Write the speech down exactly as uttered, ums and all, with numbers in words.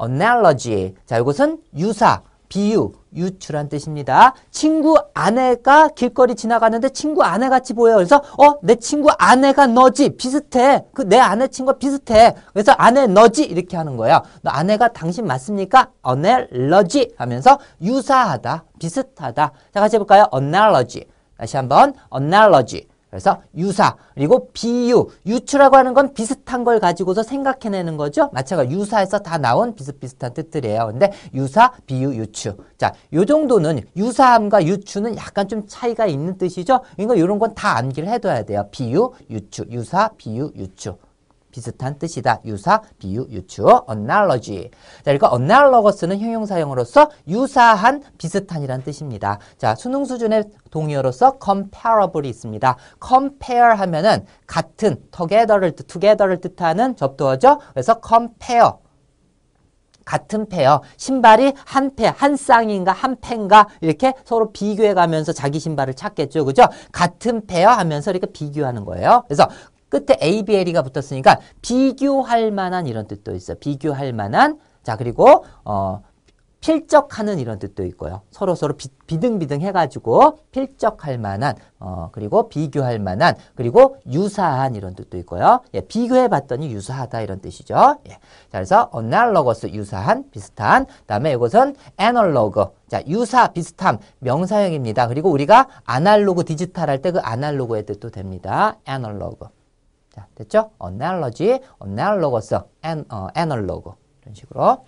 analogy. 자, 이것은 유사, 비유, 유추란 뜻입니다. 친구 아내가 길거리 지나가는데 친구 아내 같이 보여. 그래서 어, 내 친구 아내가 너지. 비슷해. 그 내 아내 친구가 비슷해. 그래서 아내 너지 이렇게 하는 거예요. 너 아내가 당신 맞습니까? analogy 하면서 유사하다, 비슷하다. 자, 같이 해볼까요? analogy. 다시 한번 analogy. 그래서 유사, 그리고 비유, 유추라고 하는 건 비슷한 걸 가지고서 생각해내는 거죠. 마찬가지로 유사에서 다 나온 비슷비슷한 뜻들이에요. 근데 유사, 비유, 유추. 자, 요 정도는 유사함과 유추는 약간 좀 차이가 있는 뜻이죠. 그러니까 이런 건 다 암기를 해둬야 돼요. 비유, 유추, 유사, 비유, 유추. 비슷한 뜻이다. 유사, 비유, 유추, analogy. 자, 그러니까 analogous는 형용사형으로서 유사한, 비슷한이란 뜻입니다. 자, 수능 수준의 동의어로서 comparable이 있습니다. compare 하면은 같은, together를, together를 뜻하는 접두어죠. 그래서 compare. 같은 페어, 신발이 한 페, 한 쌍인가 한 펜가 이렇게 서로 비교해가면서 자기 신발을 찾겠죠. 그죠? 같은 페어 하면서 이렇게 비교하는 거예요. 그래서 끝에 에이비엘이가 붙었으니까 비교할 만한 이런 뜻도 있어요. 비교할 만한. 자, 그리고 어, 필적하는 이런 뜻도 있고요. 서로서로 비, 비등비등 해가지고 필적할 만한, 어, 그리고 비교할 만한, 그리고 유사한 이런 뜻도 있고요. 예, 비교해봤더니 유사하다 이런 뜻이죠. 예. 자, 그래서 analogous, 유사한, 비슷한. 그 다음에 이것은 analog. 자, 유사, 비슷함, 명사형입니다. 그리고 우리가 아날로그, 디지털 할 때 그 아날로그의 뜻도 됩니다. analog. 자, 됐죠? analogy, analogous, an, 어, analog. 이런 식으로.